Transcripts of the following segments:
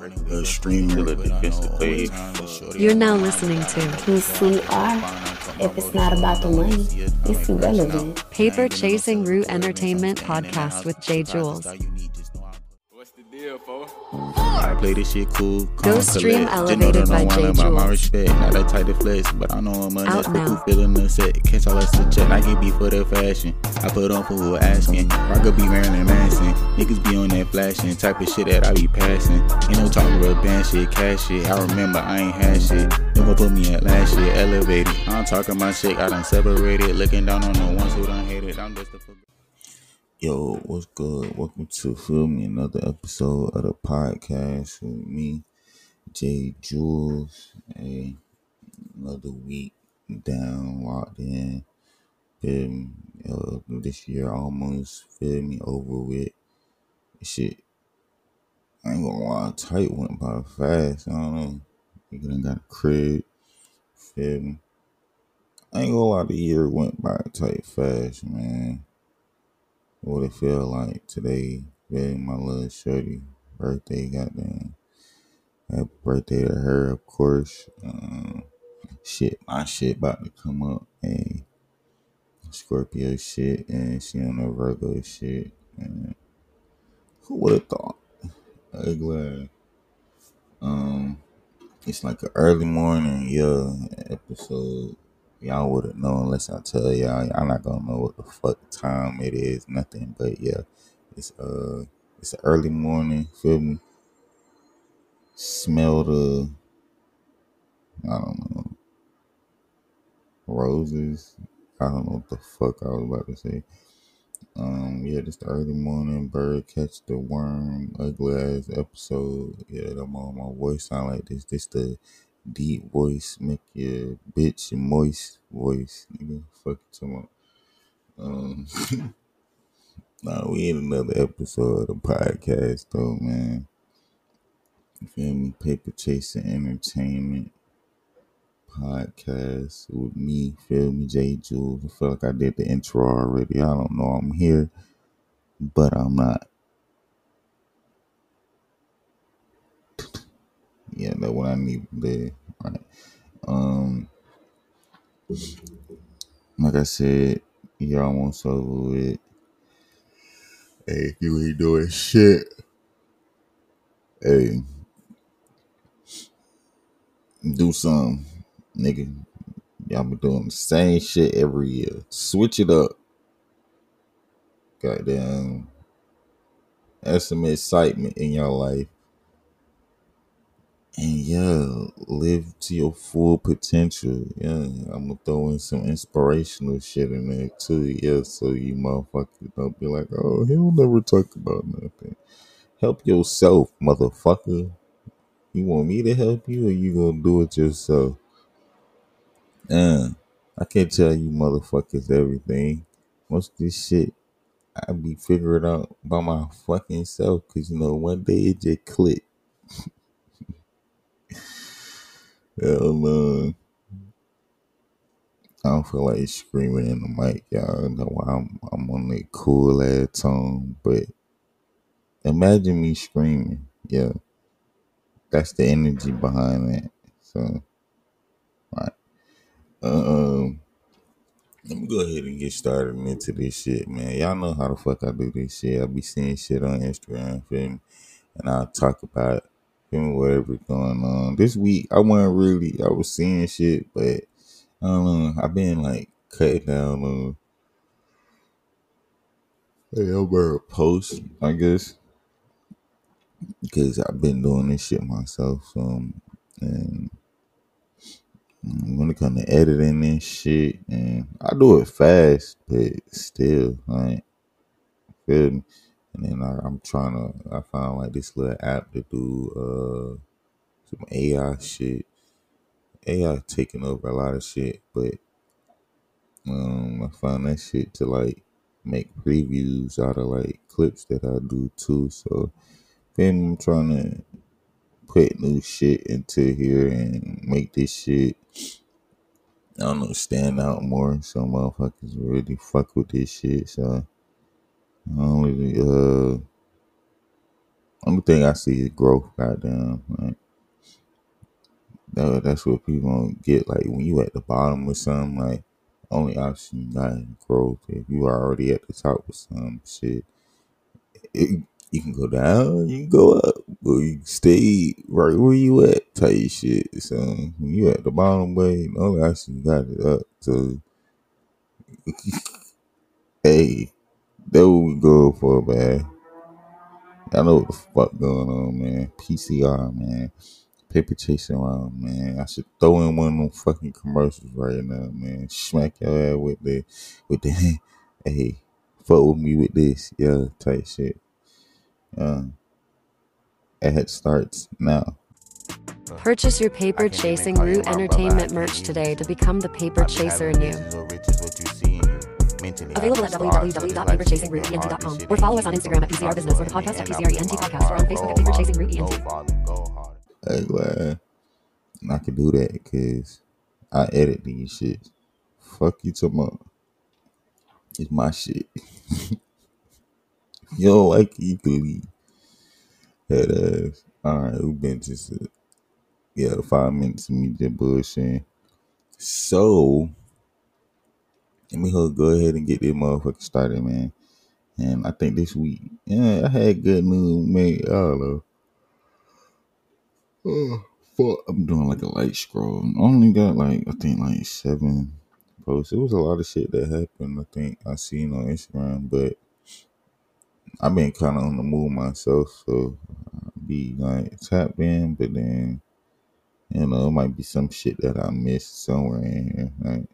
The streamer, the you're now listening to PCR. If it's not about the money, it's irrelevant. Paper Chasing Root Entertainment Podcast with Jay Jules. What's the deal, folks? I play this shit cool. Go stream Elevated by Jay Jules. My respect, not that tight to flex, but I know I'm a nut. Who feeling upset? Catch all us to check. I get beat for the fashion. I put on for who asking. I could be Marilyn Manson. Niggas be on that flashing type of shit that I be passing. Ain't no talking about band shit, cash shit. I remember I ain't had shit. Never put me at last shit. Elevated. I'm talking my shit. I done separated. Looking down on the ones who done hated. I'm just a. Yo, what's good? Welcome to Film, another episode of the podcast with me, Jay Jules. Hey, another week down, locked in, feel me? This year almost, feel me, over with. Shit, I ain't gonna lie, tight went by fast, I don't know. You done got a crib, feel me? I ain't gonna lie, the year went by tight fast, man. What it feel like today, man, my little shorty birthday, goddamn. Happy birthday to her, of course. My shit about to come up, hey. Scorpio shit, and she on the Virgo shit, and who would have thought? Ugly. It's like an early morning, episode. Y'all wouldn't know unless I tell y'all. Y'all not gonna know what the fuck time it is, nothing. But yeah, it's an early morning. Feel me? Smell the, I don't know, roses. I don't know what the fuck I was about to say. This the early morning. Bird catch the worm. Ugly ass episode. Yeah, I'm on my voice sound like this. This the deep voice, make your bitch moist voice, nigga. Fuck you tomorrow. We in another episode of the podcast though, man. You feel me? Paper Chasing Entertainment Podcast with me, feel me, Jay Jules. I feel like I did the intro already. I don't know, I'm here, but I'm not. Yeah, that's what I need there. All right. Like I said, y'all want to over with. Hey, if you ain't doing shit, hey, do something, nigga. Y'all been doing the same shit every year. Switch it up. Goddamn. Have some excitement in your life. And yeah, live to your full potential. Yeah, I'm gonna throw in some inspirational shit in there too. Yeah, so you motherfuckers don't be like, oh, he'll never talk about nothing. Help yourself, motherfucker. You want me to help you or you gonna do it yourself? I can't tell you motherfuckers everything. Most of this shit, I be figuring out by my fucking self. Because, you know, one day it just clicked. Hell, I don't feel like screaming in the mic, y'all. I know why I'm on that cool ass tone, but imagine me screaming. Yeah, that's the energy behind that. So, alright, let me go ahead and get started into this shit, man. Y'all know how the fuck I do this shit. I be seeing shit on Instagram, feel me, and I'll talk about it. Whatever's going on this week, I was seeing shit, but I don't know. I've been like cutting down on over posts, I guess, because I've been doing this shit myself. And when it comes to editing and shit, and I do it fast, but still, like, feel me. And then I found like this little app to do some AI shit. AI taking over a lot of shit, but I found that shit to like make previews out of like clips that I do too. So then I'm trying to put new shit into here and make this shit, I don't know, stand out more. So motherfuckers really fuck with this shit, so. I only Only thing I see is growth, goddamn. Like, that's what people don't get. Like, when you at the bottom with something, like, only option you got is growth. If you are already at the top with some shit, you can go down, you can go up, but you stay right where you at type shit. So, when you at the bottom, way, only option you got is up. So, hey, that's what we go for, man. I know what the fuck going on, man. PCR, man. Paper chasing around, man. I should throw in one of them fucking commercials right now, man. Smack your ass with the hey, fuck with me with this, yeah, type shit. Ad starts now. Purchase your Paper Chasing Root Entertainment merch today to become the paper chaser in you. Available at www.paperchasingrootent.com or follow us on Instagram at PCR Business or the podcast at PCR Ent Podcast or on Facebook at Paper Chasing Root Ent. Hey, glad I can do that because I edit these shit. Fuck you tomorrow. It's my shit. You don't like it, you can leave. Head ass. Alright, we've been just 5 minutes of me just bullshitting. So, let me go ahead and get this motherfucker started, man. And I think this week, I had good news, man. I don't know. Fuck, I'm doing like a light scroll. I only got I think 7 posts. It was a lot of shit that happened, I think I seen on Instagram, but I've been kind of on the move myself, so I'll be tapped in, but then, it might be some shit that I missed somewhere in here. Like,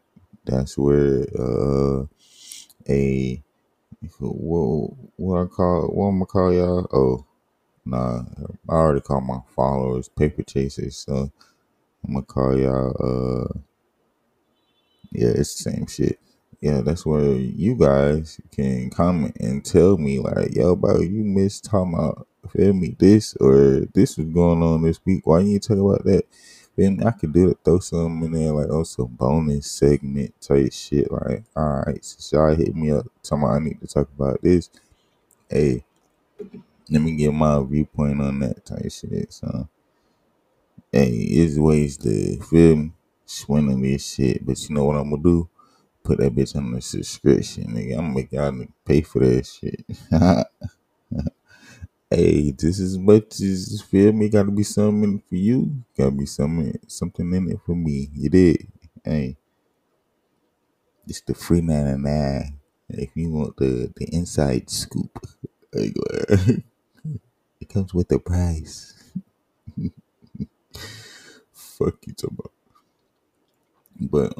that's where what I'm gonna call y'all? Oh, nah, I already call my followers paper chasers, so I'm gonna call y'all. It's the same shit. Yeah, that's where you guys can comment and tell me like, yo, bro, you missed talking about, feel me, this or this was going on this week. Why you talk about that? Then I could throw something in there, like, oh, some bonus segment type shit. Like, all right, since y'all hit me up, tell me I need to talk about this. Hey, let me get my viewpoint on that type shit. So, hey, it's ways to swindle this shit. But you know what I'm going to do? Put that bitch on the subscription, nigga. I'm going to make y'all pay for that shit. Hey, just as much as gotta be something in it for you, gotta be something in it for me. You did. Hey, it's the free 99. If you want the inside scoop, it comes with the price. Fuck you talking about. But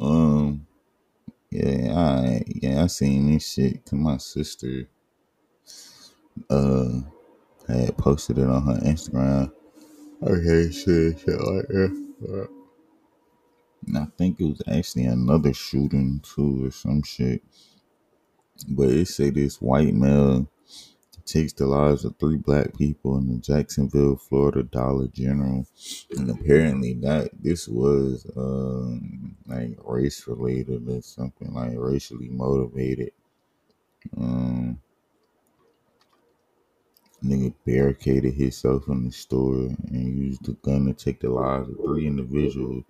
I seen this shit to my sister. I had posted it on her Instagram. Okay, shit like that. And I think it was actually another shooting too or some shit. But it said this white male takes the lives of 3 black people in the Jacksonville, Florida Dollar General. And apparently this was race related or something, like racially motivated. Nigga barricaded himself in the store and used a gun to take the lives of 3 individuals.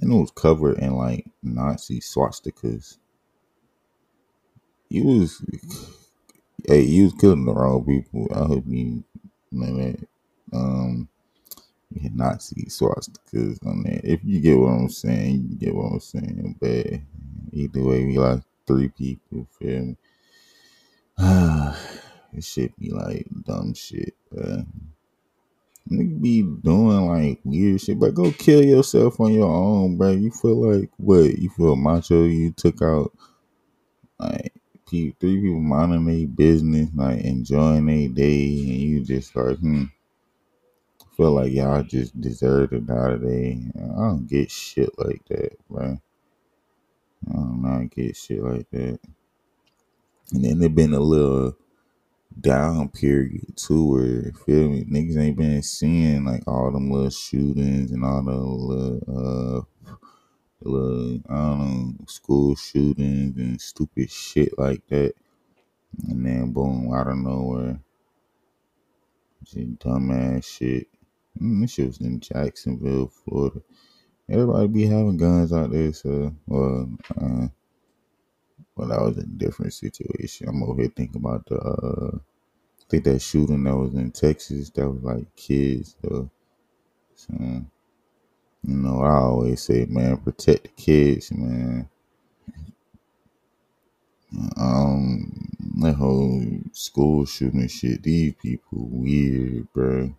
And it was covered in Nazi swastikas. He was killing the wrong people. I hope you know that. Nazi swastikas on there. If you get what I'm saying, But either way, we lost 3 people. Feel me? It should be dumb shit, bruh. Nigga be doing weird shit, but go kill yourself on your own, bruh. You feel like what? You feel macho? You took out 3 people minding their business, enjoying their day, and you just feel like y'all just deserve to die today. I don't get shit like that, bruh. I don't get shit like that. And then there been a little down period too, where niggas ain't been seeing all them little shootings and all the little school shootings and stupid shit like that. And then boom, out of nowhere, Some dumbass shit. This shit was in Jacksonville, Florida. Everybody be having guns out there, so well, that was a different situation. I'm over here thinking about the I think that shooting that was in Texas, that was like kids though. So, you know, I always say, man, protect the kids, man. That whole school shooting shit, these people weird, bro.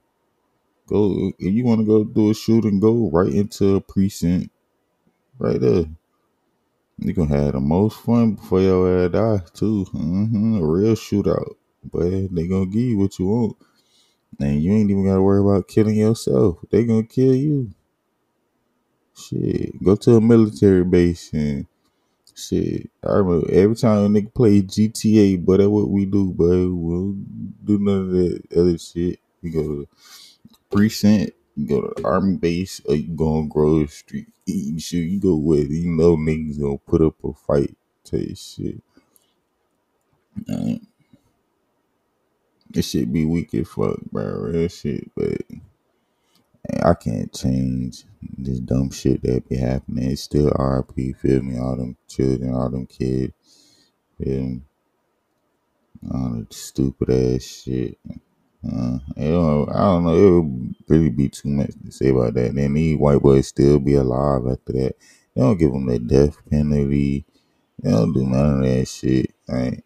Go, if you want to go do a shooting, go right into a precinct right there. You're going to have the most fun before your ass die, too. A real shootout. But they going to give you what you want. And you ain't even got to worry about killing yourself. They going to kill you. Shit. Go to a military base and shit. I remember every time a nigga played GTA, but that's what we do, but we'll do none of that other shit. We go to precinct, you go to the army base, or you go on Grove Street. You go with it. You know niggas gonna put up a fight type shit. This shit be weak as fuck, bro. Real shit, but I can't change this dumb shit that be happening. It's still RIP, feel me? All them children, all them kids, feel me? All the stupid ass shit. I don't know. It would really be too much to say about that. Then these white boys still be alive after that. They don't give them the death penalty. They don't do none of that shit. Like,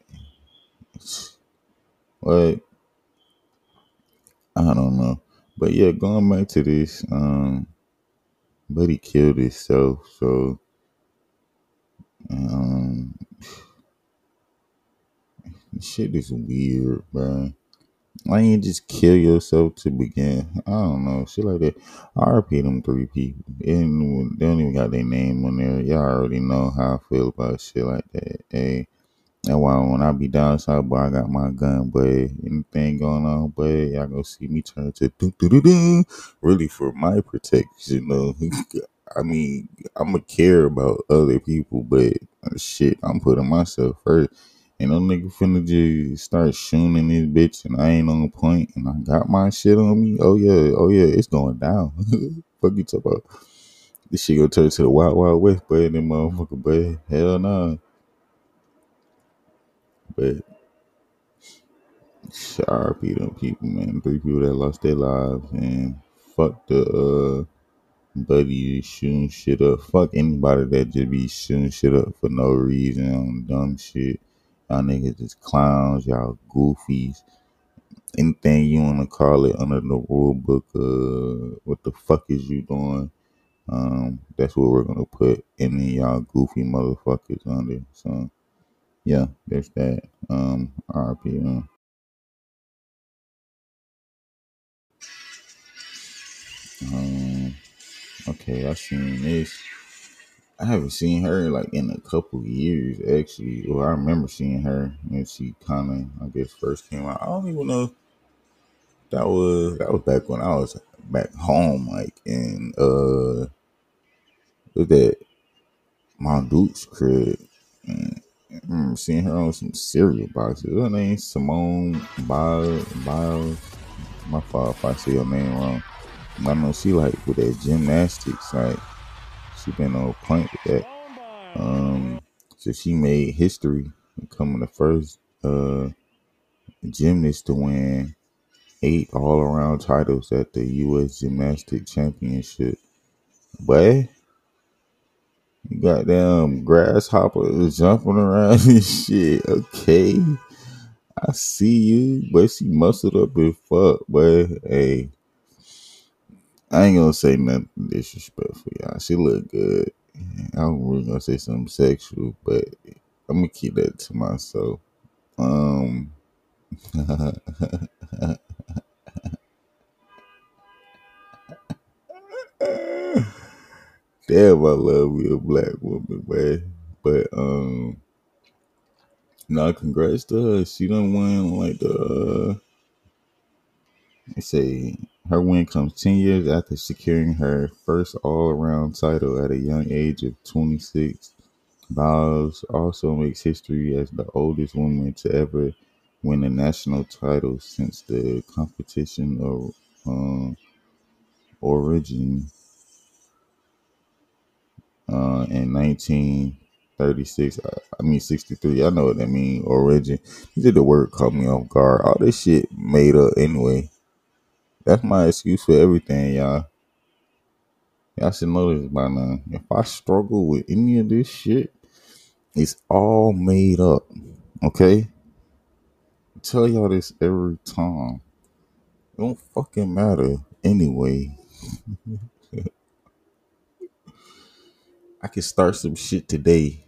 what? I don't know. But yeah, going back to this, buddy killed himself. So, shit is weird, bro. Why ain't just kill yourself to begin? I don't know. Shit like that. I RP them three people. They don't even got their name on there. Y'all already know how I feel about shit like that. Hey, that's why when I be down south, boy, I got my gun, but anything going on, but y'all gonna see me turn to do-do-do-do. Really for my protection, though. I mean, I'm gonna care about other people, but shit, I'm putting myself first. And no nigga finna just start shooting this bitch and I ain't on point and I got my shit on me. Oh yeah, it's going down. Fuck you talk about. This shit gonna turn to the Wild Wild West, but then motherfucker, but hell nah. But R.I.P. them people, man. Three people that lost their lives, and fuck the buddy shooting shit up. Fuck anybody that just be shooting shit up for no reason on dumb shit. Y'all niggas is clowns, y'all goofies. Anything you want to call it under the rule book, what the fuck is you doing? That's what we're going to put in y'all goofy motherfuckers under. So, yeah, there's that. RPM. Okay, I seen this. I haven't seen her like in a couple years, actually. Well, I remember seeing her when she kind of, I guess, first came out. I don't even know. That was back when I was back home, like in look at my dude's crib. And I remember seeing her on some cereal boxes. Her name's Simone Biles. My fault if I say her name wrong. I know she like with that gymnastics, like. She been on point with that. So she made history becoming the first gymnast to win 8 all-around titles at the U.S. Gymnastic Championship. But you got them grasshoppers jumping around and shit. Okay, I see you, but she muscled up and fuck. But hey. I ain't gonna say nothing disrespectful, y'all. She look good. I was gonna say something sexual, but I'm gonna keep that to myself. Damn, I love me a black woman, man. But no, congrats to her. She done won like the let's say. Her win comes 10 years after securing her first all-around title at a young age of 26. Biles also makes history as the oldest woman to ever win a national title since the competition of origin in 1936. I mean 63. I know what I mean. Origin. You did the word caught me off guard. All this shit made up anyway. That's my excuse for everything, y'all. Y'all should know this by now. If I struggle with any of this shit, it's all made up. Okay? I tell y'all this every time. It don't fucking matter anyway. I could start some shit today,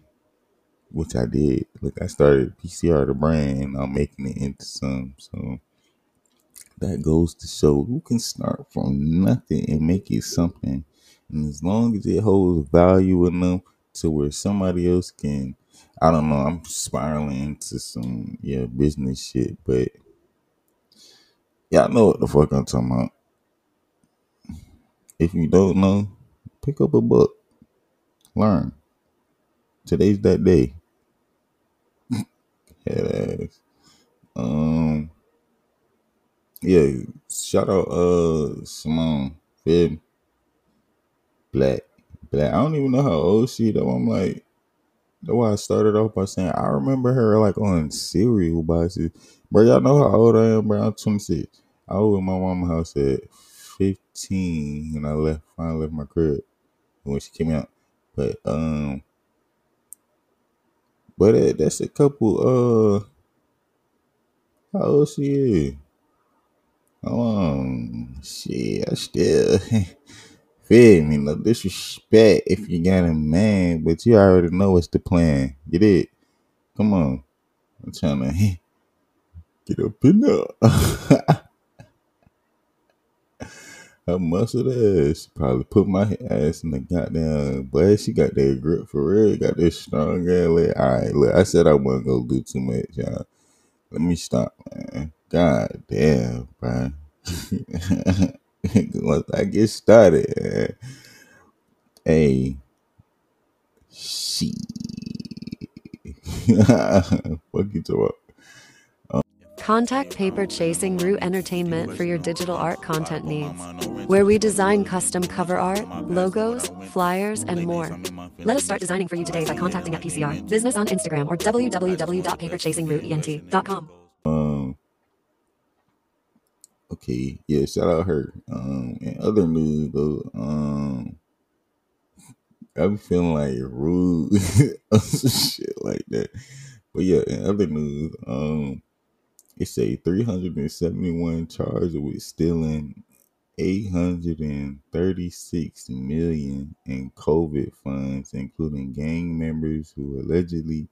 which I did. Look, I started PCR the brand, and I'm making it into some. So that goes to show you can start from nothing and make it something. And as long as it holds value enough to where somebody else can, I don't know, I'm spiraling into some business shit, but y'all know what the fuck I'm talking about. If you don't know, pick up a book. Learn. Today's that day. Headass. Yeah, shout out Simone Biles. Black. I don't even know how old she though. I'm like, that's why I started off by saying I remember her like on cereal boxes. Bro, y'all know how old I am, bro. I'm 26. I was in my mama's house at 15 when I finally left my crib when she came out. But that's a couple. How old she is? Shit, I still feel me. No disrespect if you got a man, but you already know what's the plan. Get it? Come on, I'm trying to get up and up. Her muscle ass. She probably put my ass in the goddamn butt. She got that grip for real. Got that strong ass leg. Alright, look, I said I wasn't gonna do too much, y'all. Let me stop, man. God damn, bro. Once I get started, man. Hey. Shit. Fuck you to up. Contact Paper Chasing Root Entertainment for your digital art content needs, where we design custom cover art, logos, flyers, and more. Let us start designing for you today by contacting at PCR Business on Instagram or www.paperchasingrootent.com. Okay, yeah, shout out her. And other news though, I'm feeling like rude shit like that. But yeah, in other news, it's a 371 charge with stealing $836 million in COVID funds, including gang members who allegedly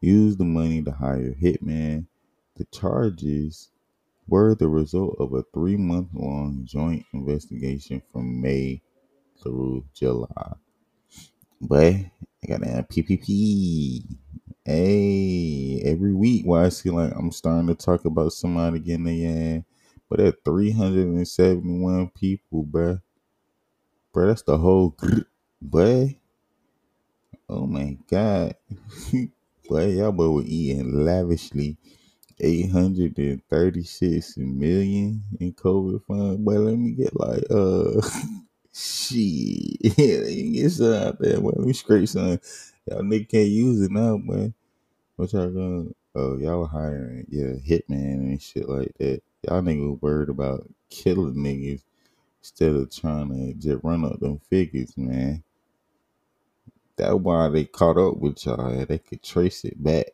used the money to hire hitman. The charges were the result of a 3-month-long joint investigation from May through July. But I got to have PPP. Hey, every week, why I see like I'm starting to talk about somebody getting their ass, but that 371 people, bruh. Bruh, that's the whole, bruh. Oh my God. Bruh, y'all boy were eating lavishly. $836 million in COVID funds. But let me get like, shit. Let me get some out there, boy. Let me scrape some. Y'all nigga can't use it now, boy. What y'all gonna? Oh, y'all hiring, hitman and shit like that. Y'all niggas worried about killing niggas instead of trying to just run up them figures, man. That's why they caught up with y'all. They could trace it back.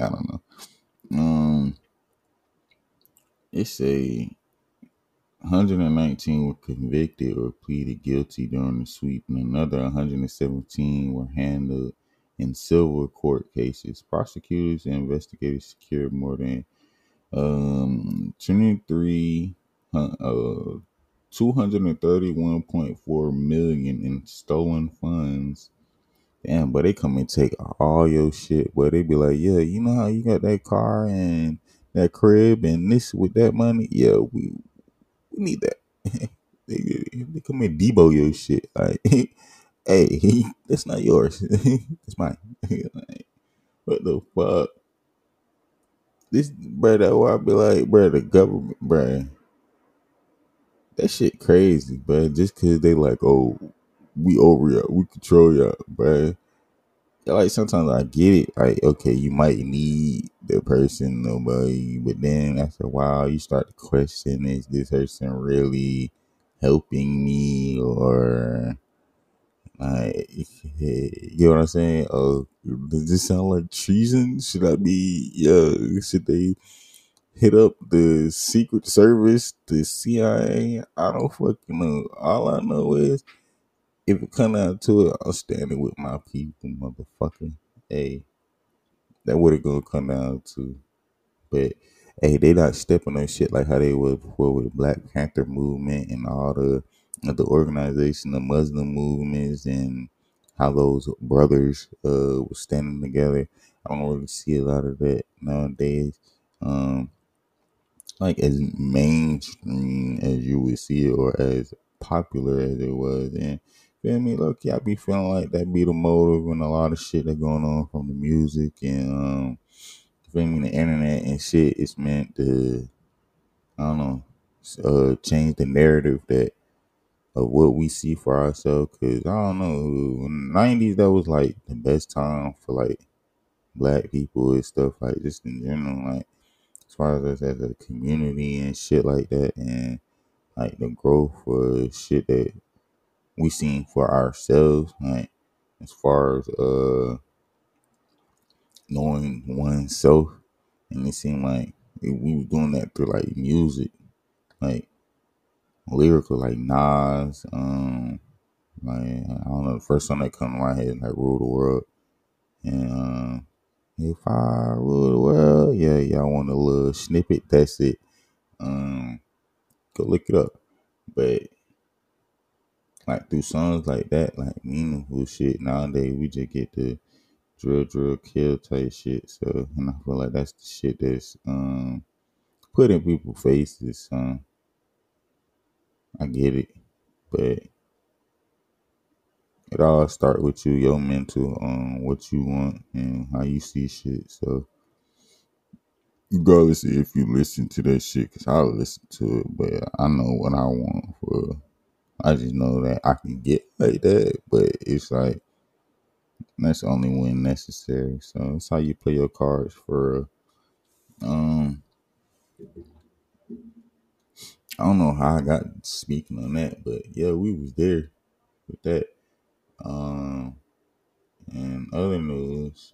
I don't know. It's a 119 were convicted or pleaded guilty during the sweep, and another 117 were handled in civil court cases. Prosecutors and investigators secured more than 231.4 million in stolen funds. Damn, but they come and take all your shit. But they be like, yeah, you know how you got that car and that crib and this with that money? Yeah, we need that. they come and debo your shit. Like, hey, that's not yours. It's mine. Like, what the fuck? this, bro, I'll be like, bro, the government, bro. That shit crazy, bro. Just because they like, oh, we over y'all, we control y'all, bro. Like, sometimes I get it. Like, okay, you might need the person, nobody, but then after a while, you start to question, is this person really helping me? Or, like, you know what I'm saying? Oh, does this sound like treason? Should I be, should they hit up the Secret Service, the CIA? I don't fucking know. All I know is, if it come out to it, I'm standing with my people, motherfucker. Hey, that what it gonna come down to. But, hey, they not stepping on shit like how they were before with the Black Panther movement and all the organization, the Muslim movements, and how those brothers were standing together. I don't really see a lot of that nowadays. Like, as mainstream as you would see it or as popular as it was. And feel me, look, y'all be feeling like that be the motive and a lot of shit that going on from the music and feel me, the internet and shit. It's meant to, I don't know, change the narrative that of what we see for ourselves. Cause I don't know, in the 90s that was like the best time for like black people and stuff, like just in general, like as far as us as a community and shit like that, and like the growth for shit that we seen for ourselves, like as far as knowing oneself. And it seemed like we were doing that through like music, like lyrical, like Nas, like, I don't know, the first song that come to my head is like Rule the World, and if I rule the world, yeah, y'all want a little snippet, that's it, go look it up. But like through songs like that, like meaningful shit, nowadays we just get the drill, kill type shit. So, and I feel like that's the shit that's put in people's faces. I get it, but it all start with you, your mental, what you want and how you see shit. So, regardless if you listen to that shit, because I listen to it, but I know what I want for. I just know that I can get like that, but it's like, that's only when necessary. So it's how you play your cards for, I don't know how I got speaking on that, but yeah, we was there with that. And other news,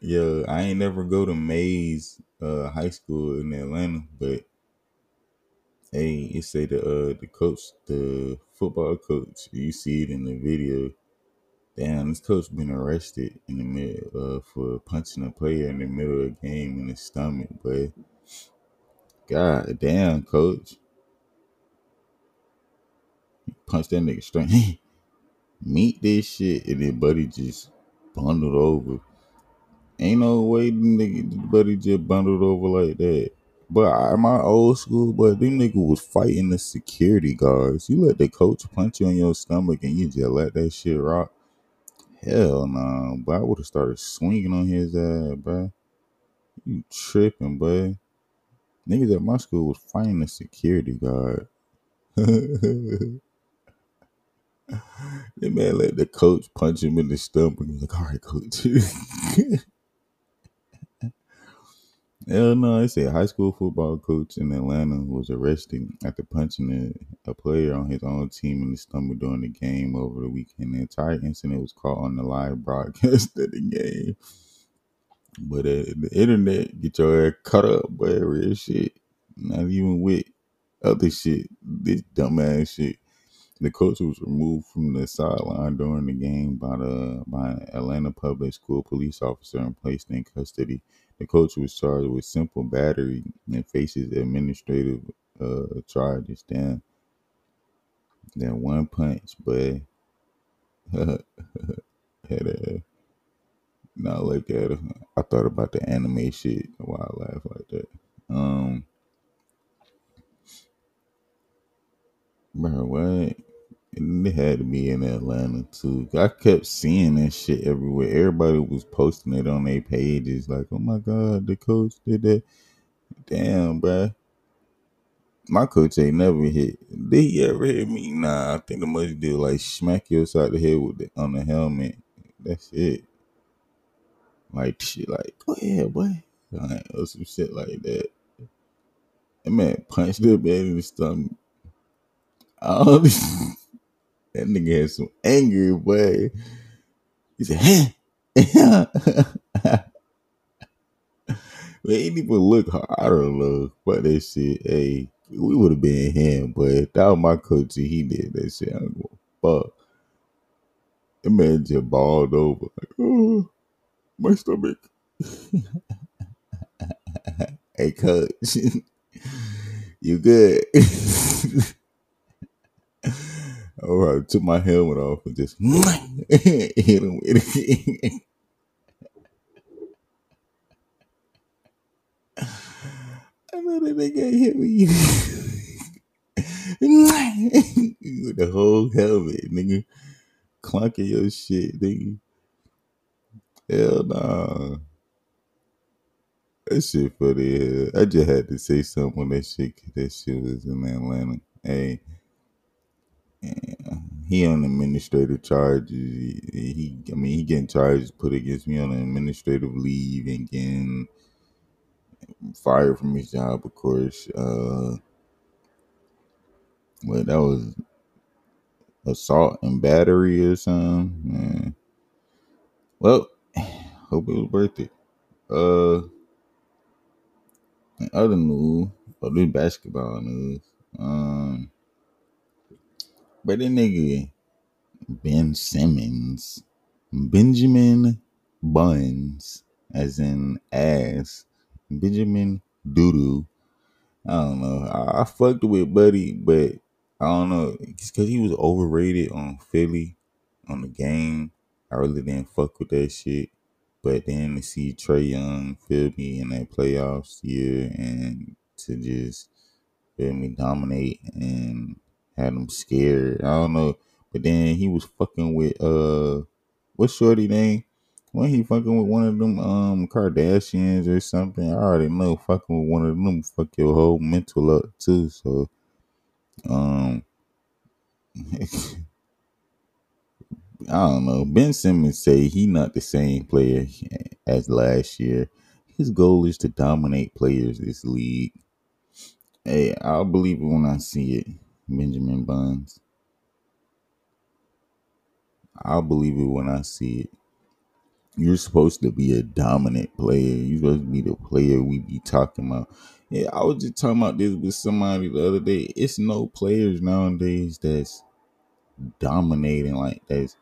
yeah, I ain't never go to Mays high school in Atlanta, but hey, it say the coach, the football coach, you see it in the video. Damn, this coach been arrested in the middle for punching a player in the middle of a game in the stomach. But god damn, coach, you punched that nigga straight. Meet this shit, and then buddy just bundled over. Ain't no way the nigga buddy just bundled over like that. But in my old school, but them niggas was fighting the security guards. You let the coach punch you in your stomach and you just let that shit rock? Hell nah, but I would have started swinging on his ass, bro. You tripping, bro. Niggas at my school was fighting the security guard. That man let the coach punch him in the stomach. He was like, all right, coach. Hell no, they said high school football coach in Atlanta was arrested after punching a player on his own team in the stomach during the game over the weekend. The entire incident was caught on the live broadcast of the game. But the internet, get your ass cut up by real shit. Not even with other shit. This dumbass shit. The coach was removed from the sideline during the game by an Atlanta public school police officer and placed in custody. The coach was charged with simple battery and faces administrative charges. Damn, that one punch, but now look at her. I thought about the anime shit while I laugh like that. Bro, what? And it had to be in Atlanta too. I kept seeing that shit everywhere. Everybody was posting it on their pages like, oh my God, the coach did that. Damn, bruh. My coach ain't never hit. Did he ever hit me? Nah, I think the most did like smack you upside the head with on the helmet. That's it. Like shit, like go ahead, boy. Like, or some shit like that. That man punched the bed in the stomach. That nigga had some anger, boy. He said, huh? They ain't even look harder, look. But that shit, hey, we would have been him, but that was my coach. He did that shit. I don't give a fuck. That man just balled over. Like, oh, my stomach. Hey, coach, you good? All right, I took my helmet off and just hit him with it. I know that they got hit me with the whole helmet, nigga. Clunking your shit, nigga. Hell nah. That shit funny as hell. I just had to say something on that shit because that shit was in Atlanta. Hey, he on administrative charges. He getting charges put against me on administrative leave and getting fired from his job, of course. But that was assault and battery or something. Man. Well, hope it was worth it. In other news, or this basketball news, but that nigga Ben Simmons, Benjamin Buns, as in ass, Benjamin Doodoo. I don't know. I fucked with Buddy, but I don't know. It's because he was overrated on Philly, on the game. I really didn't fuck with that shit. But then to see Trae Young, feel me, in that playoffs year and to just, feel me, dominate and had him scared. I don't know. But then he was fucking with, what's shorty name? When he fucking with one of them Kardashians or something, I already know fucking with one of them fuck your whole mental up too. So, I don't know. Ben Simmons say he not the same player as last year. His goal is to dominate players this league. Hey, I'll believe it when I see it, Benjamin Buns. I'll believe it when I see it. You're supposed to be a dominant player. You're supposed to be the player we be talking about. Yeah, I was just talking about this with somebody the other day. It's no players nowadays that's dominating, like that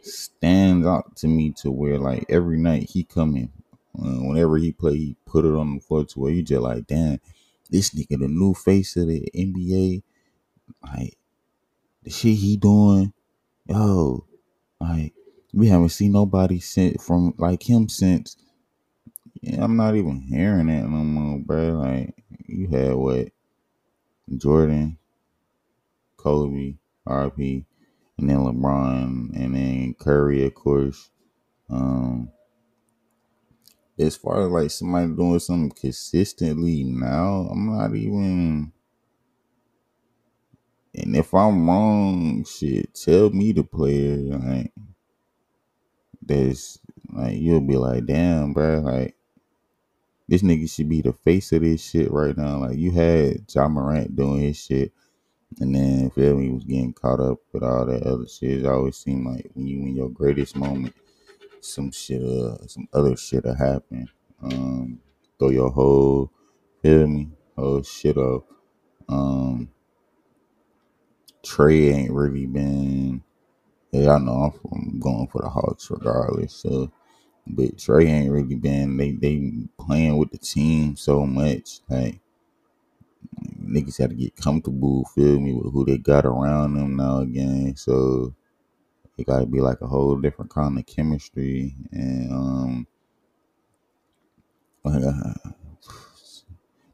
stands out to me to where like every night he come in. Whenever he play, he put it on the floor to where you just like, damn, this nigga the new face of the NBA. Like, the shit he doing, yo, like, we haven't seen nobody since from like him since. Yeah, I'm not even hearing that no more, bro. Like you had what Jordan, Kobe, RP, and then LeBron, and then Curry, of course. As far as like somebody doing something consistently now, I'm not even. And if I'm wrong, shit, tell me the player, like. That's like you'll be like, damn, bro. Like this nigga should be the face of this shit right now. Like you had Ja Morant doing his shit, and then feel me was getting caught up with all that other shit. It always seemed like when you in your greatest moment, some other shit'll happen. Throw your whole whole shit up. Trae ain't really been. Yeah, I know I'm going for the Hawks regardless. So, but Trae ain't really been. They playing with the team so much. Like niggas had to get comfortable. Feel me with who they got around them now again. So it got to be like a whole different kind of chemistry. And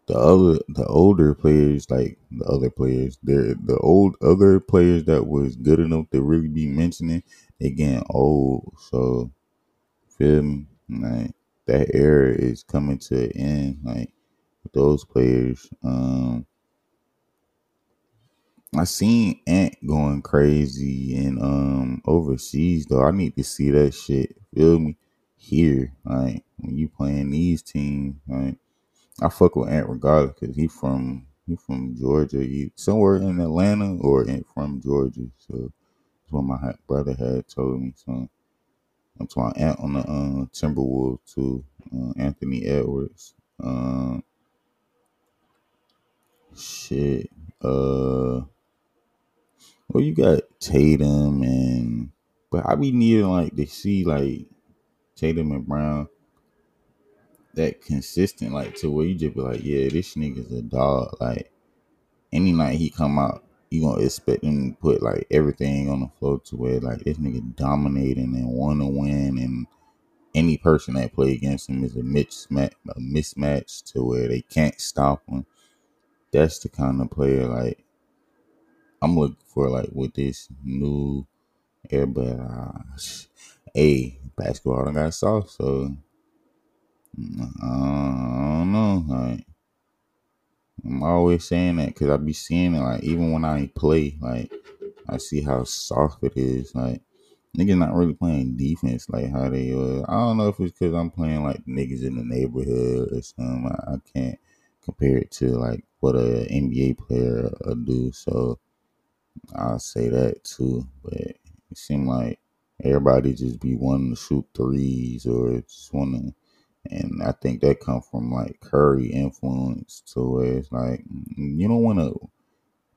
the older players that was good enough to really be mentioning, they getting old. So feel me, like that era is coming to an end. Like with those players, I seen Ant going crazy and overseas though. I need to see that shit. Feel me here, like when you playing these teams, like. I fuck with Ant regardless because he from Georgia, he somewhere in Atlanta or from Georgia. So that's what my brother had told me. So I'm talking Ant on the Timberwolves too, Anthony Edwards. Well, you got Tatum but I be needing like to see like Tatum and Brown. That consistent, like, to where you just be like, yeah, this nigga's a dog. Like, any night he come out, you gonna expect him to put, like, everything on the floor to where, like, this nigga dominating and wanna win, and any person that play against him is a mismatch to where they can't stop him. That's the kind of player, like, I'm looking for, like, with this new everybody. Hey, basketball done got soft, so... I don't know. Like, I'm always saying that because I be seeing it. Like, even when I play, like, I see how soft it is. Like, niggas not really playing defense. Like, how they I don't know if it's because I'm playing like niggas in the neighborhood or something. I can't compare it to like what a NBA player do. So I'll say that too. But it seems like everybody just be wanting to shoot threes or just wanting to. And I think that come from, like, Curry influence to where it's like, you don't want to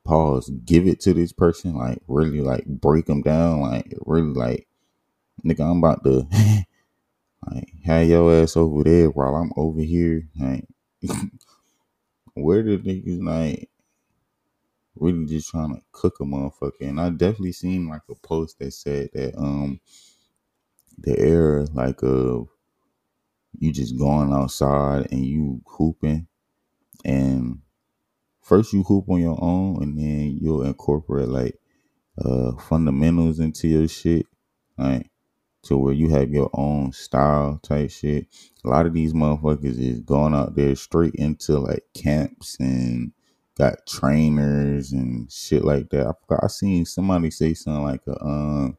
pause, give it to this person, like, really, like, break them down, like, really, like, nigga, I'm about to, like, have your ass over there while I'm over here. Like, where the niggas, like, really just trying to cook a motherfucker. And I definitely seen, like, a post that said that the era, like, of you just going outside and you hooping, and first you hoop on your own, and then you'll incorporate like fundamentals into your shit, like to where you have your own style type shit. A lot of these motherfuckers is going out there straight into like camps and got trainers and shit like that. I seen somebody say something like on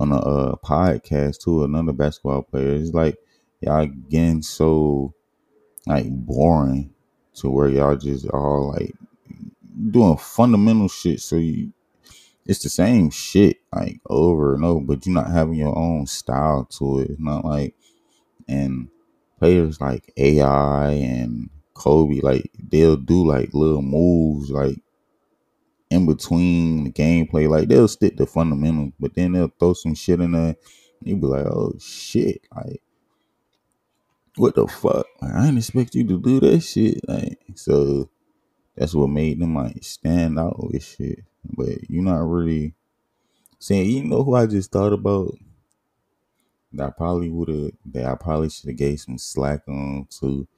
a podcast to another basketball player. It's like, y'all getting so, like, boring to where y'all just all, like, doing fundamental shit. So, it's the same shit, like, over and over, but you're not having your own style to it. It's not like, and players like AI and Kobe, like, they'll do, like, little moves, like, in between the gameplay. Like, they'll stick to fundamentals, but then they'll throw some shit in there, and you'll be like, oh, shit, like. What the fuck? Like, I didn't expect you to do that shit. Like, so that's what made them like stand out with shit. But you're not really saying. You know who I just thought about? That I probably should have gave some slack on to.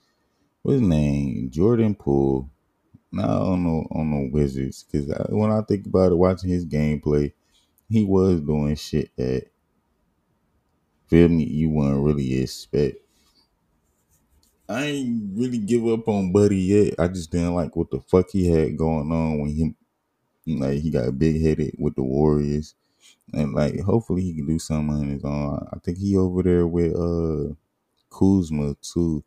What's his name? Jordan Poole. Not on the Wizards, because when I think about it, watching his gameplay, he was doing shit that, feel me, you wouldn't really expect. I ain't really give up on Buddy yet. I just didn't like what the fuck he had going on when he, like, he got big-headed with the Warriors. And, like, hopefully he can do something on his own. I think he over there with Kuzma, too.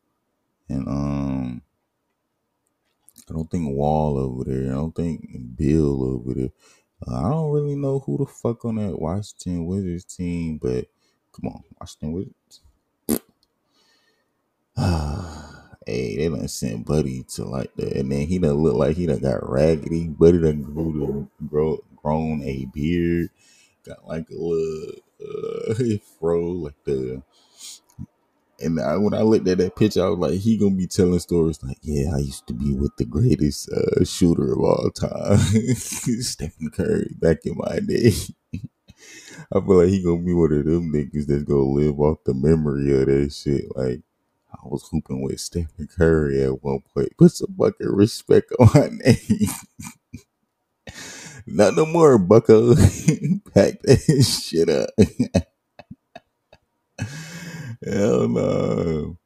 And I don't think Wall over there. I don't think Bill over there. I don't really know who the fuck on that Washington Wizards team, but come on, Washington Wizards. Hey, they done sent Buddy to like that, and then he done look like he done got raggedy. Buddy done grown a beard, got like a little fro, like the. And when I looked at that picture, I was like, he gonna be telling stories like, yeah, I used to be with the greatest shooter of all time, Stephen Curry, back in my day. I feel like he gonna be one of them niggas that's gonna live off the memory of that shit, like. I was hooping with Stephen Curry at one point. Put some fucking respect on my name. Not no more, bucko. Pack that shit up. Hell no.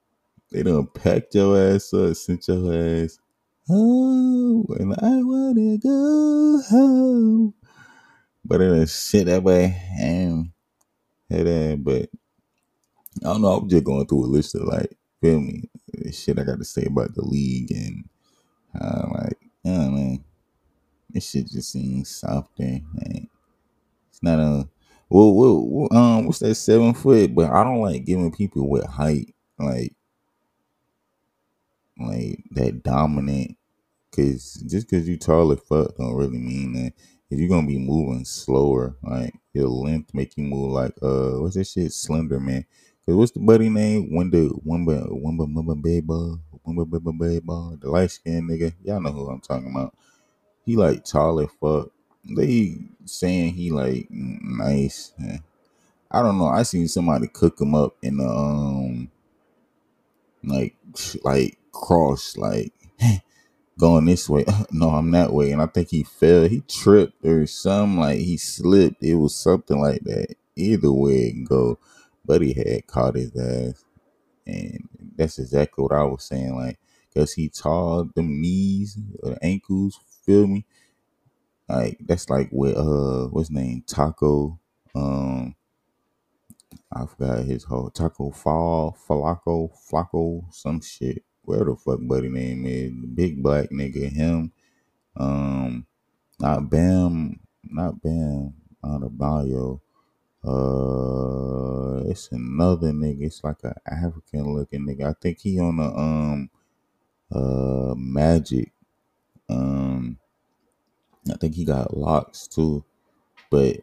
They done packed your ass up, sent your ass. Oh, and I wanna go home. But it done sent that way. Ham. Hey, that, but I don't know. I'm just going through a list of, like, feel me, shit I got to say about the league and how, like, I don't know. This shit just seems softer. Like, it's not a what's that 7 foot? But I don't like giving people with height like that dominant. Cause just cause you tall as fuck don't really mean that. If you're gonna be moving slower, like your length make you move like what's that shit, Slender Man? Cause what's the buddy name? Wimba baby, the light skinned nigga. Y'all know who I'm talking about. He like tall as fuck. They saying he like nice. I don't know. I seen somebody cook him up in the like cross, like going this way. No, I'm that way. And I think he fell. He tripped or something, like he slipped. It was something like that. Either way it can go. Buddy had caught his ass. And that's exactly what I was saying. Like, cause he tall, them knees or ankles, feel me? Like that's like with what's his name? Taco. I forgot his whole Taco Fall, Flacco, some shit. Where the fuck buddy name is? Big black nigga, him. Not Bam, out of bio. It's another nigga. It's like an African looking nigga. I think he on the Magic. I think he got locks too. But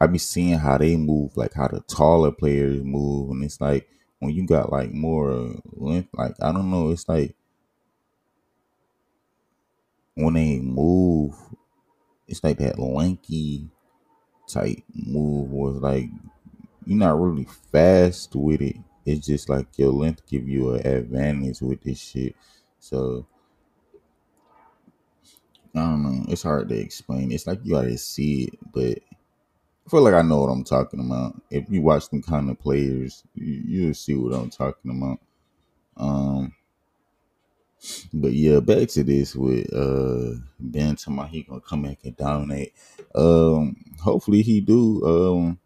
I be seeing how they move, like how the taller players move, and it's like when you got like more length, like I don't know, it's like when they move, it's like that lanky type move was like you're not really fast with it. It's just like your length give you an advantage with this shit. So I don't know. It's hard to explain. It's like you already see it, but I feel like I know what I'm talking about. If you watch them kind of players, you'll see what I'm talking about. But yeah, back to this with Ben Tamar. He gonna come back and dominate. Hopefully he do.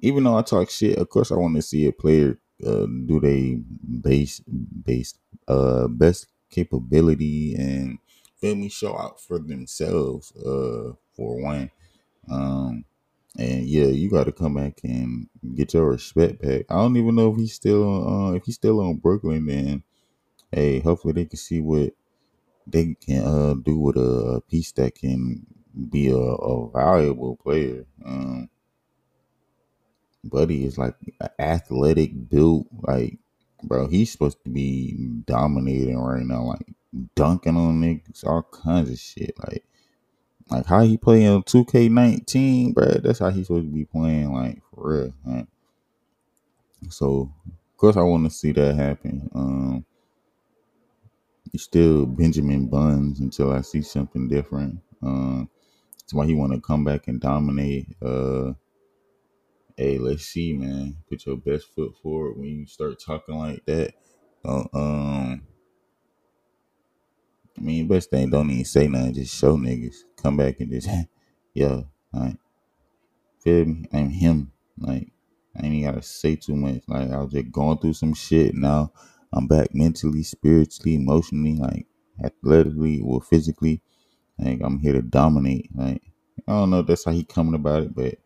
Even though I talk shit, of course I want to see a player do they best capability and feel me, show out for themselves. For one. And yeah, you got to come back and get your respect back. I don't even know if he's still on. If he's still on Brooklyn, then hey, hopefully they can see what they can do with a piece that can be a valuable player. Buddy is like an athletic build, like bro. He's supposed to be dominating right now, like dunking on niggas, all kinds of shit, like. Like, how he playing on 2K19, bruh, that's how he supposed to be playing, like, for real, right? So, of course, I want to see that happen. He's still Benjamin Buns until I see something different. That's why he want to come back and dominate. Hey, let's see, man. Put your best foot forward when you start talking like that. I mean, best thing, don't even say nothing. Just show niggas. Come back and just, yo, like, feel me? I'm him. Like, I ain't even got to say too much. Like, I was just going through some shit. Now I'm back mentally, spiritually, emotionally, like, athletically or physically. Like, I'm here to dominate. Like, I don't know if that's how he coming about it, but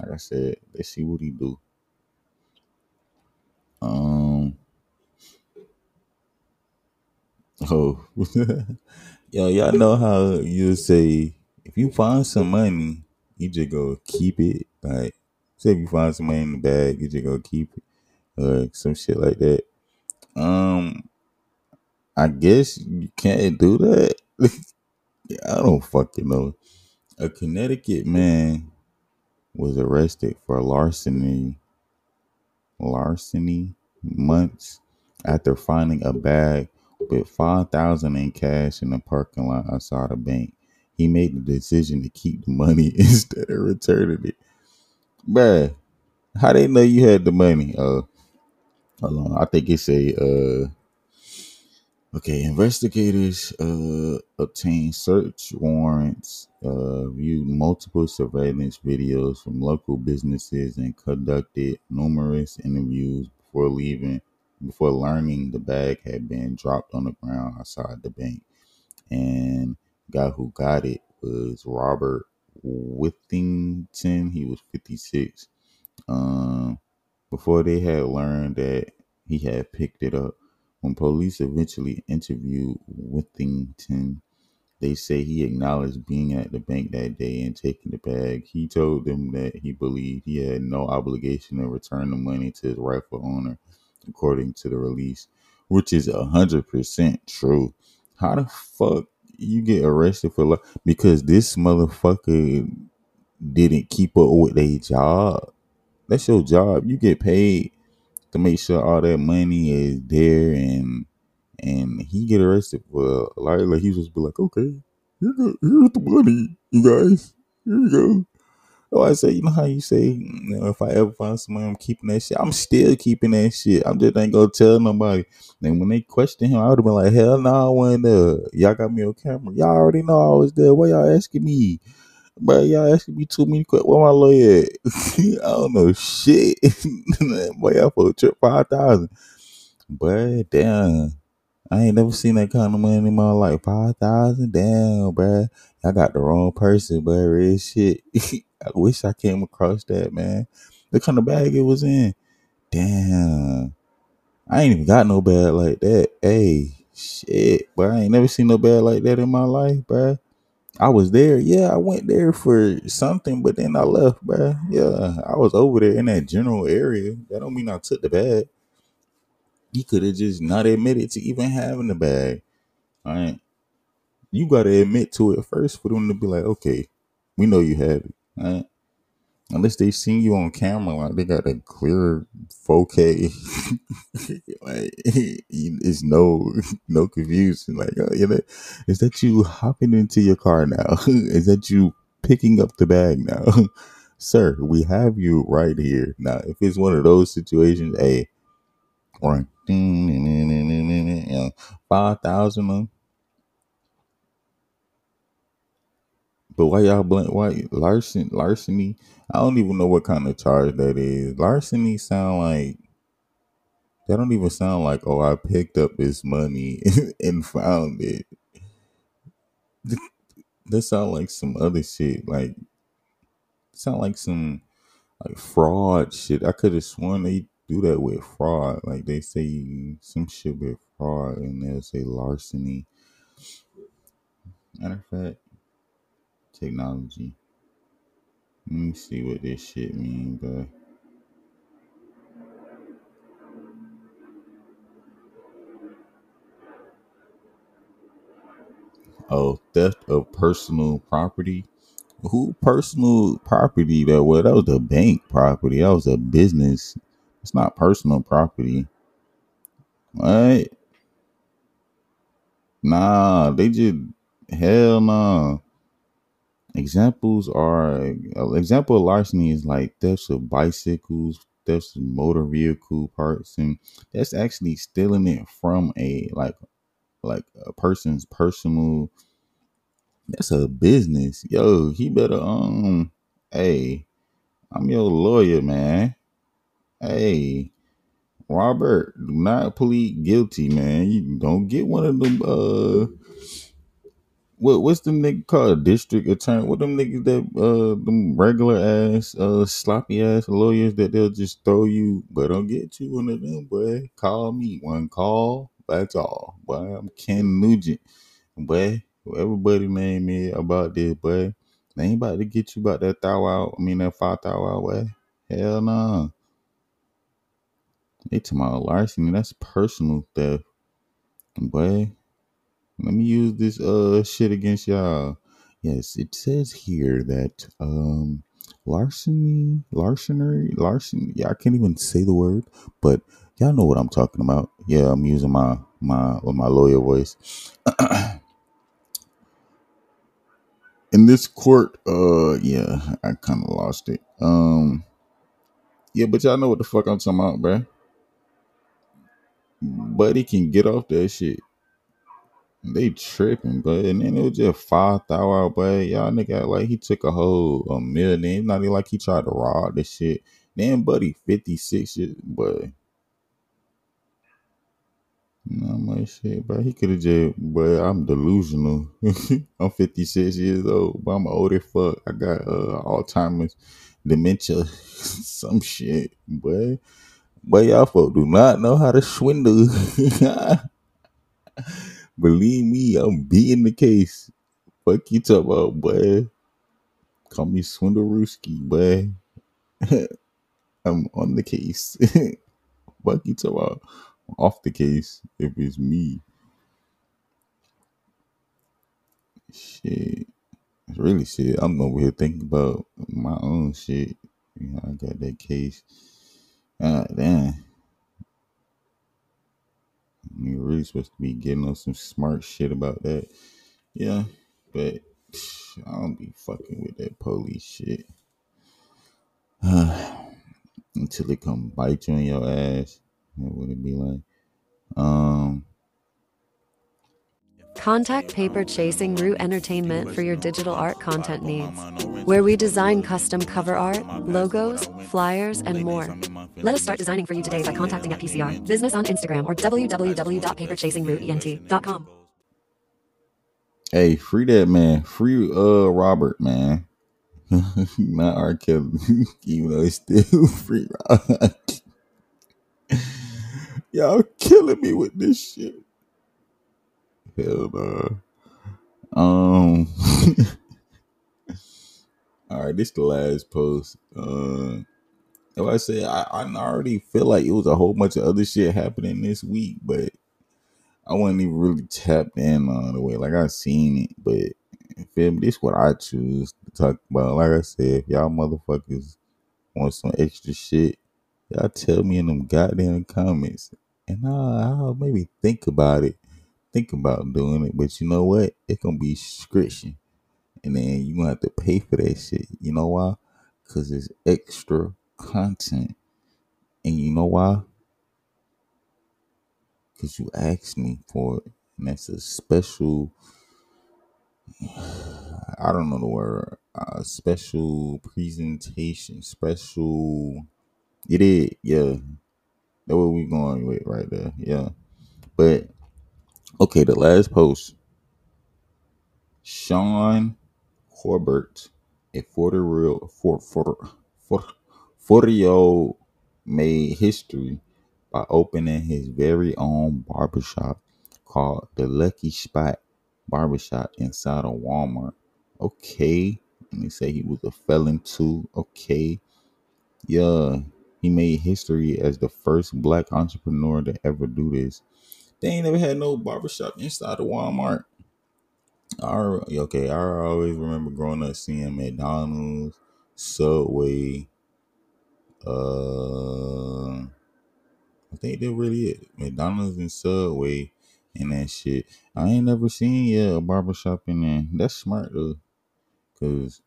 like I said, let's see what he do. Oh, yo, y'all know how you say if you find some money, you just go keep it. Like, say if you find some money in the bag, you just go keep it, or some shit like that. I guess you can't do that. I don't fucking know. A Connecticut man was arrested for larceny months after finding a bag with $5,000 in cash in the parking lot outside a bank. He made the decision to keep the money instead of returning it. Bruh, how they know you had the money? Hold on. I think it's a... Okay, investigators obtained search warrants, viewed multiple surveillance videos from local businesses, and conducted numerous interviews before learning the bag had been dropped on the ground outside the bank. And the guy who got it was Robert Withington. He was 56. Before they had learned that he had picked it up. When police eventually interviewed Withington, they say he acknowledged being at the bank that day and taking the bag. He told them that he believed he had no obligation to return the money to his rightful owner, according to the release, which is 100% true. How the fuck you get arrested for life? Because this motherfucker didn't keep up with their job. That's your job. You get paid to make sure all that money is there, and he get arrested for like he just be like, okay, here's the money, you guys, here you go. Oh, I say, you know how you say, you know, if I ever find someone, I'm keeping that shit. I'm still keeping that shit. I'm just ain't gonna tell nobody. And when they question him, I would have been like, hell no, I wasn't there. Y'all got me on camera. Y'all already know I was there. Why y'all asking me? But y'all asking me too many questions. Where my lawyer at? I don't know shit. Boy, y'all for a trip 5,000. But damn, I ain't never seen that kind of money in my life. 5,000, damn, bruh. I got the wrong person, but real shit. I wish I came across that, man. The kind of bag it was in. Damn, I ain't even got no bag like that. Hey, shit, but I ain't never seen no bag like that in my life, bruh. I was there. Yeah, I went there for something, but then I left, bruh. Yeah, I was over there in that general area. That don't mean I took the bag. He could have just not admitted to even having the bag. All right. You got to admit to it first for them to be like, okay, we know you have it. All right. Unless they seen you on camera, like they got a clear 4K. Like, it's no confusion. Like, you know, is that you hopping into your car now? Is that you picking up the bag now? Sir, we have you right here. Now, if it's one of those situations, hey, or 5,000. But why y'all blunt? Why larceny? I don't even know what kind of charge that is. Larceny sound like that don't even sound like, oh, I picked up this money and found it. That sound like some other shit. Like sound like some like fraud shit. I could have sworn they do that with fraud. Like they say some shit with fraud and they'll say larceny. Matter of fact. Technology. Let me see what this shit mean, bro. Oh, theft of personal property. Who personal property that was? That was the bank property. That was a business. It's not personal property. What? Nah, they just hell nah. Example of larceny is like thefts of bicycles, thefts of motor vehicle parts, and that's actually stealing it from a like a person's personal. That's a business, yo. He better hey, I'm your lawyer, man. Hey, Robert, do not plead guilty, man. You don't get one of them What's them nigga called? District attorney? What them niggas that them regular ass sloppy ass lawyers that they'll just throw you? But don't get you one of them, boy. Call me one call. That's all, boy. I'm Ken Nugent, boy. Everybody name me about this, boy. They ain't about to get you about that that 5,000 boy. Hell nah. They talking about larceny. That's personal theft, boy. Let me use this shit against y'all. Yes, it says here that larceny, I can't even say the word, but Y'all know what I'm talking about. Yeah, I'm using my lawyer voice. In this court, yeah, I kind of lost it. Yeah, but y'all know what the fuck I'm talking about, bruh. Buddy can get off that shit. They tripping, but and then it was just 5,000, but y'all nigga like he took a whole $1 million. It's not even like he tried to rob this shit. Then buddy 56 shit, but not much shit, bro. He could have just, but I'm delusional. I'm 56 years old, but I'm old as fuck. I got Alzheimer's, dementia, some shit, but y'all folk do not know how to swindle. Believe me, I'm beating the case. Fuck you talk about, boy. Call me Swindlerooski, boy. I'm on the case. Fuck you talk about. I'm off the case if it's me. Shit. It's really shit. I'm over here thinking about my own shit. You know, I got that case. God damn. You're really supposed to be getting on some smart shit about that. Yeah, but I don't be fucking with that police shit. Until they come bite you in your ass. What would it be like? Contact Paper Chasing Root Entertainment for your digital art content needs, where we design custom cover art, logos, flyers, and more. Let us start designing for you today by contacting at PCR Business on Instagram or www.paperchasingrootent.com. Hey, free that man. Free Robert, man. Not R. Kelly, even though it's still free Robert. Y'all killing me with this shit. Hell no. All right, this is the last post. If I say I already feel like it was a whole bunch of other shit happening this week, but I wasn't even really tapped in on the way. Like I seen it, but fam, this is what I choose to talk about. Like I said, if y'all motherfuckers want some extra shit, y'all tell me in them goddamn comments, and I'll maybe think about it. Think about doing it, but you know what? It's gonna be subscription, and then you gonna have to pay for that shit. You know why? Cause it's extra content, and you know why? Cause you asked me for it, and that's a special. I don't know the word. Special presentation. Special. It is, yeah. That's what we going with right there, yeah. But. Okay, the last post. Sean Corbett, a 40-year-old, made history by opening his very own barbershop called the Lucky Spot Barbershop inside of Walmart. Okay, and they say he was a felon too. Okay, yeah, he made history as the first black entrepreneur to ever do this. They ain't never had no barbershop inside of Walmart. I always remember growing up seeing McDonald's, Subway. I think that really it. McDonald's and Subway and that shit. I ain't never seen a barbershop in there. That's smart though, cause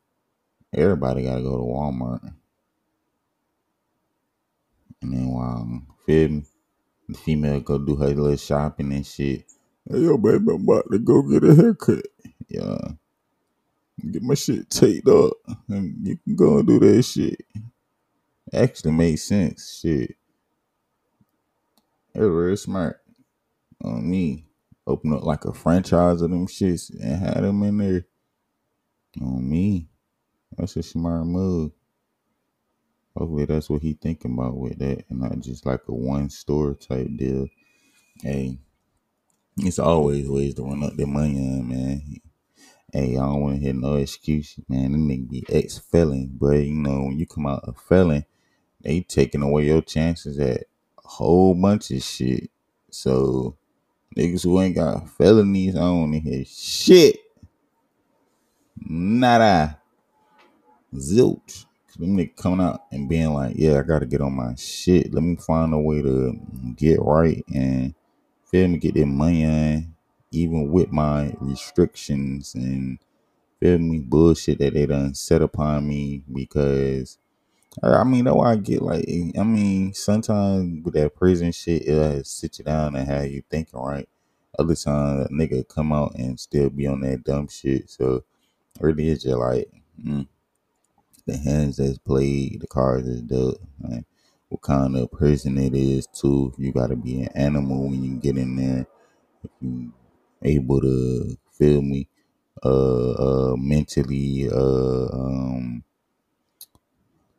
everybody gotta go to Walmart. And then fed me. The female go do her little shopping and shit. Hey, yo, baby, I'm about to go get a haircut. Yeah. Get my shit taped up. And you can go and do that shit. Actually made sense. Shit. They were real smart. On me. Open up like a franchise of them shits and had them in there. On me. That's a smart move. Hopefully that's what he thinking about with that and not just like a one store type deal. Hey, it's always ways to run up their money on, man. Hey, I don't want to hear no excuses, man. Them niggas be ex-felon, but you know, when you come out a felon, they taking away your chances at a whole bunch of shit. So, niggas who ain't got felonies, I don't want to hear shit. Nada. Zilch. Them niggas coming out and being like, yeah, I got to get on my shit. Let me find a way to get right and feel me, get that money in, even with my restrictions and feel me, bullshit that they done set upon me. Because, I mean, that's why I get like, I mean, sometimes with that prison shit, it'll sit you down and have you thinking, right? Other times, a nigga come out and still be on that dumb shit. So, really, it's just like, the hands that's played, the cards that's dealt, right? What kind of person it is, too. You got to be an animal when you get in there. If you able to, feel me, mentally,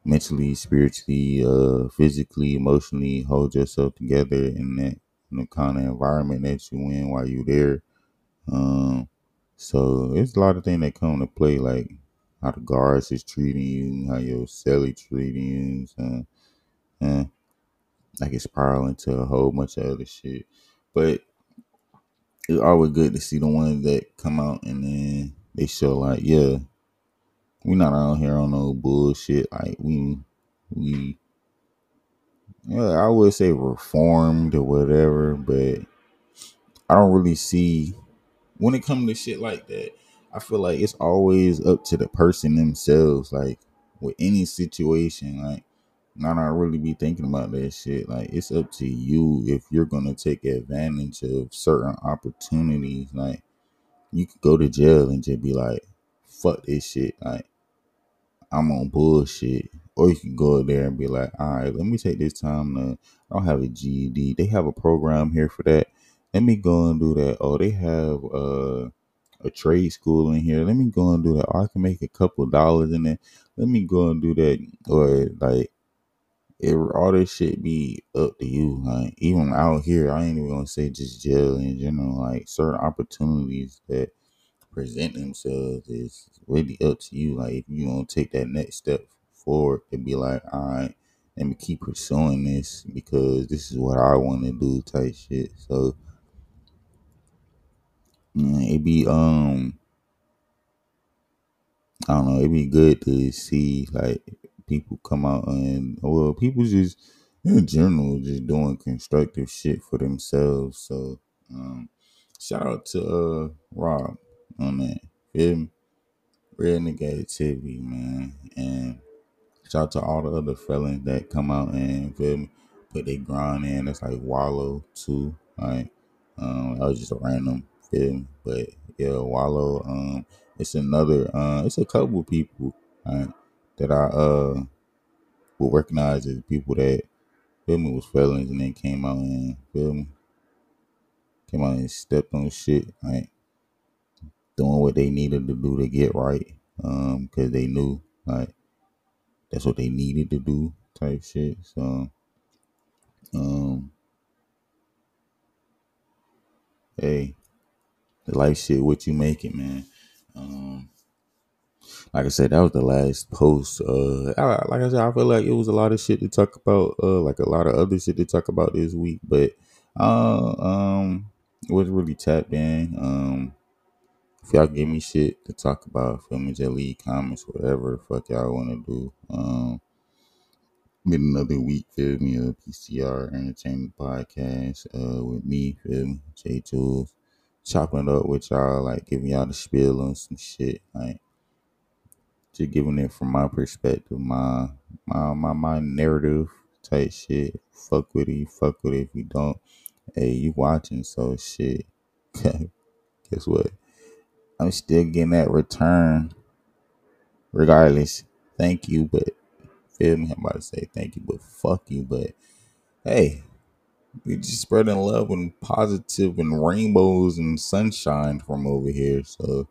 mentally, spiritually, physically, emotionally, hold yourself together in that, in the kind of environment that you in while you there. So it's a lot of things that come to play, like how the guards is treating you, how your celly treating you, like it's spiraling into a whole bunch of other shit. But it's always good to see the ones that come out and then they show like, yeah, we not out here on no bullshit. Like we yeah, I would say reformed or whatever, but I don't really see when it comes to shit like that. I feel like it's always up to the person themselves, like with any situation. Like, not I really be thinking about that shit. Like, it's up to you if you're gonna take advantage of certain opportunities. Like, you could go to jail and just be like, fuck this shit, like I'm on bullshit. Or you can go there and be like, all right, let me take this time to, I don't have a GED. They have a program here for that. Let me go and do that. Oh, they have a trade school in here. Let me go and do that. Or I can make a couple dollars in there. Let me go and do that. Or like, it, all this shit be up to you. Like, even out here, I ain't even gonna say just jail in general. Like, certain opportunities that present themselves is really up to you. Like, if you don't take that next step forward and be like, all right, let me keep pursuing this because this is what I want to do type shit. So it be I don't know, it'd be good to see like people come out and, well, people just in general just doing constructive shit for themselves. So shout out to Rob on that. Feel me? Real nigga activity, man. And shout out to all the other fellas that come out and, feel me, put their grind in. That's like Wallow too. Like, that was just a random, feel me? But yeah, Wallow, it's another, it's a couple people, right, that I will recognize as people that, feel me, was felons and then came out and, feel me, came out and stepped on shit, right? Doing what they needed to do to get right, because they knew, like, that's what they needed to do type shit. So, hey, the life shit, what you make it, man. Like I said, that was the last post. Like I said, I feel like it was a lot of shit to talk about, like a lot of other shit to talk about this week, but, it was really tapped in, if y'all give me shit to talk about, feel me, just leave comments, whatever the fuck y'all want to do. Been another week, feel me, a PCR Entertainment Podcast with me, feel me, Jay Jules, chopping it up with y'all, like giving y'all the spiel on some shit, like just giving it from my perspective, my narrative type shit. Fuck with it, if you don't. Hey, you watching, so shit. Guess what? I'm still getting that return regardless. Thank you, but feel me, I'm about to say thank you, but fuck you. But hey, we just spreading love and positive and rainbows and sunshine from over here. So,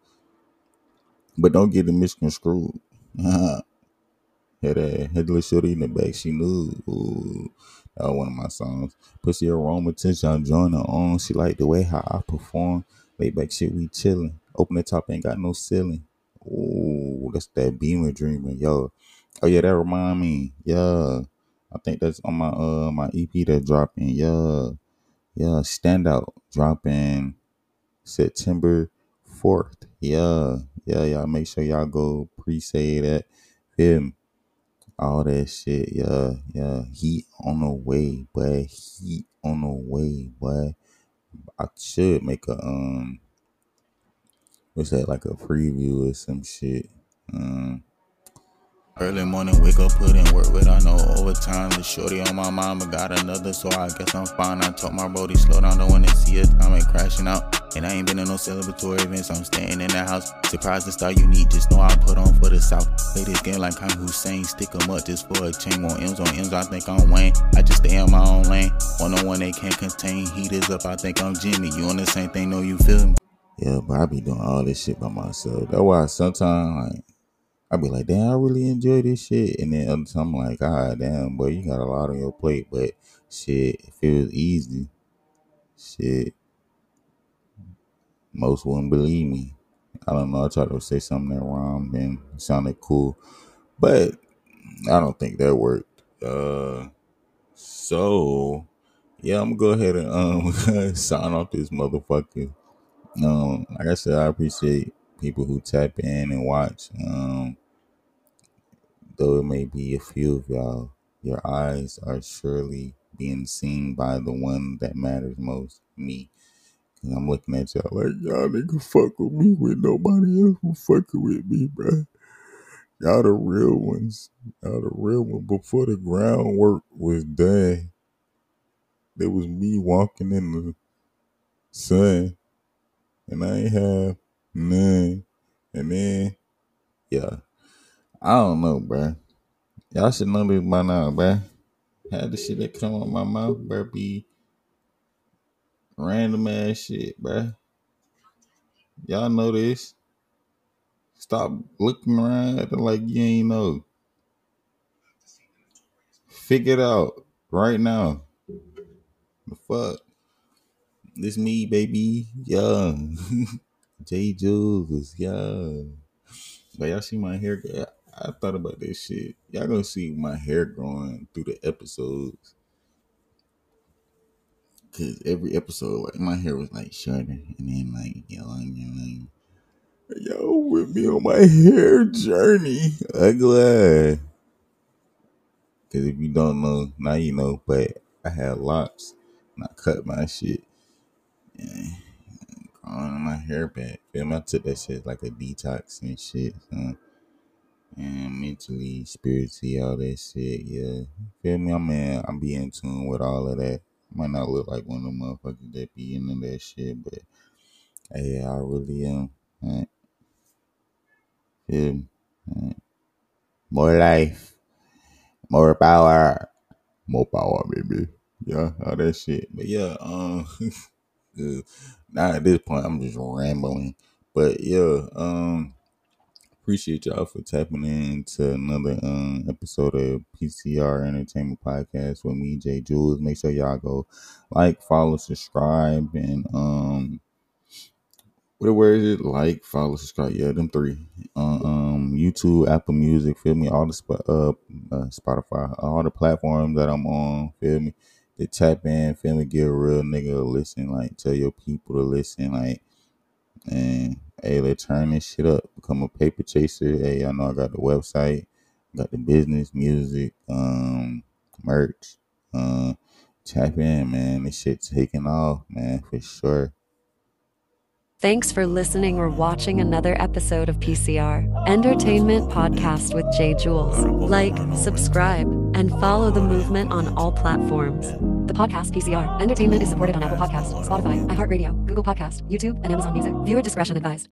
but don't get it misconstrued. Had a little shorty in the back, she knew. Ooh. That was one of my songs. Pussy aroma, tension, join her on. She liked the way how I perform. Laid back shit, we chillin'. Open the top, ain't got no ceiling. Ooh, that's that Beamer Dreamer, yo. Oh yeah, that remind me. Yeah, I think that's on my my EP that dropping. Yeah, Standout dropping September 4th. Yeah, y'all make sure y'all go pre-say that. Feel me? all that shit. Yeah. He on the way, boy. He on the way, boy. I should make a what's that, like a preview or some shit. Early morning, wake up, put in work without no overtime. The shorty on my mama got another, so I guess I'm fine. I told my brody, slow down, don't wanna see it. I ain't crashing out, and I ain't been in no celebratory events. I'm staying in the house. Surprise the star you need, just know I put on for the South. Play this game like I'm Hussein, stick 'em up just for a chain. On M's, I think I'm Wayne. I just stay in my own lane. One on one, they can't contain. Heat is up, I think I'm Jimmy. You on the same thing, know you feel me? Yeah, but I be doing all this shit by myself. That's why sometimes, like, I be like, damn, I really enjoy this shit. And then other time, I'm like, God damn, boy, you got a lot on your plate. But shit, if it was easy, shit, most wouldn't believe me. I don't know. I tried to say something that rhymed and it sounded cool, but I don't think that worked. So yeah, I'm gonna go ahead and sign off this motherfucker. Like I said, I appreciate people who tap in and watch, though it may be a few of y'all, your eyes are surely being seen by the one that matters most, me. Cause I'm looking at y'all like, y'all nigga fuck with me when nobody else will fucking with me, bruh. Y'all the real ones. Y'all the real ones. Before the groundwork was done, there was me walking in the sun, and I ain't have none. And then, yeah, I don't know, bruh. Y'all should know this by now, bruh. Had the shit that come out my mouth, bruh, be random ass shit, bruh. Y'all know this. Stop looking around acting like you ain't know. Figure it out right now. The fuck? This me, baby. Yeah. Jay Jules, yeah. But y'all see my hair? I thought about this shit. Y'all gonna see my hair growing through the episodes. Cause every episode, like, my hair was like shorter and then like yelling. Yo, with me on my hair journey. I'm glad. Cause if you don't know, now you know. But I had lops and I cut my shit. Yeah. On my hair back. I took that shit like a detox and shit, son. And mentally, spiritually, all that shit, yeah. Feel me? I'm be in tune with all of that. Might not look like one of them motherfuckers that be into that shit, but hey, I really am. Right. Feel me? Right. More life. More power. More power, baby. Yeah, all that shit. But yeah, now at this point I'm just rambling, but yeah, appreciate y'all for tapping in to another episode of PCR Entertainment Podcast with me, Jay Jules. Make sure y'all go like, follow, subscribe, and where is it? Like, follow, subscribe. Yeah, them three. YouTube, Apple Music, feel me? All the Spotify, all the platforms that I'm on, feel me? To tap in, finna give a real nigga a listen, like, tell your people to listen, like, and, hey, let's turn this shit up, become a paper chaser. Hey, y'all know I got the website, got the business, music, merch, tap in, man, this shit taking off, man, for sure. Thanks for listening or watching another episode of PCR Entertainment Podcast with Jay Jules. Like, subscribe, and follow the movement on all platforms. The podcast PCR Entertainment is supported on Apple Podcasts, Spotify, iHeartRadio, Google Podcasts, YouTube, and Amazon Music. Viewer discretion advised.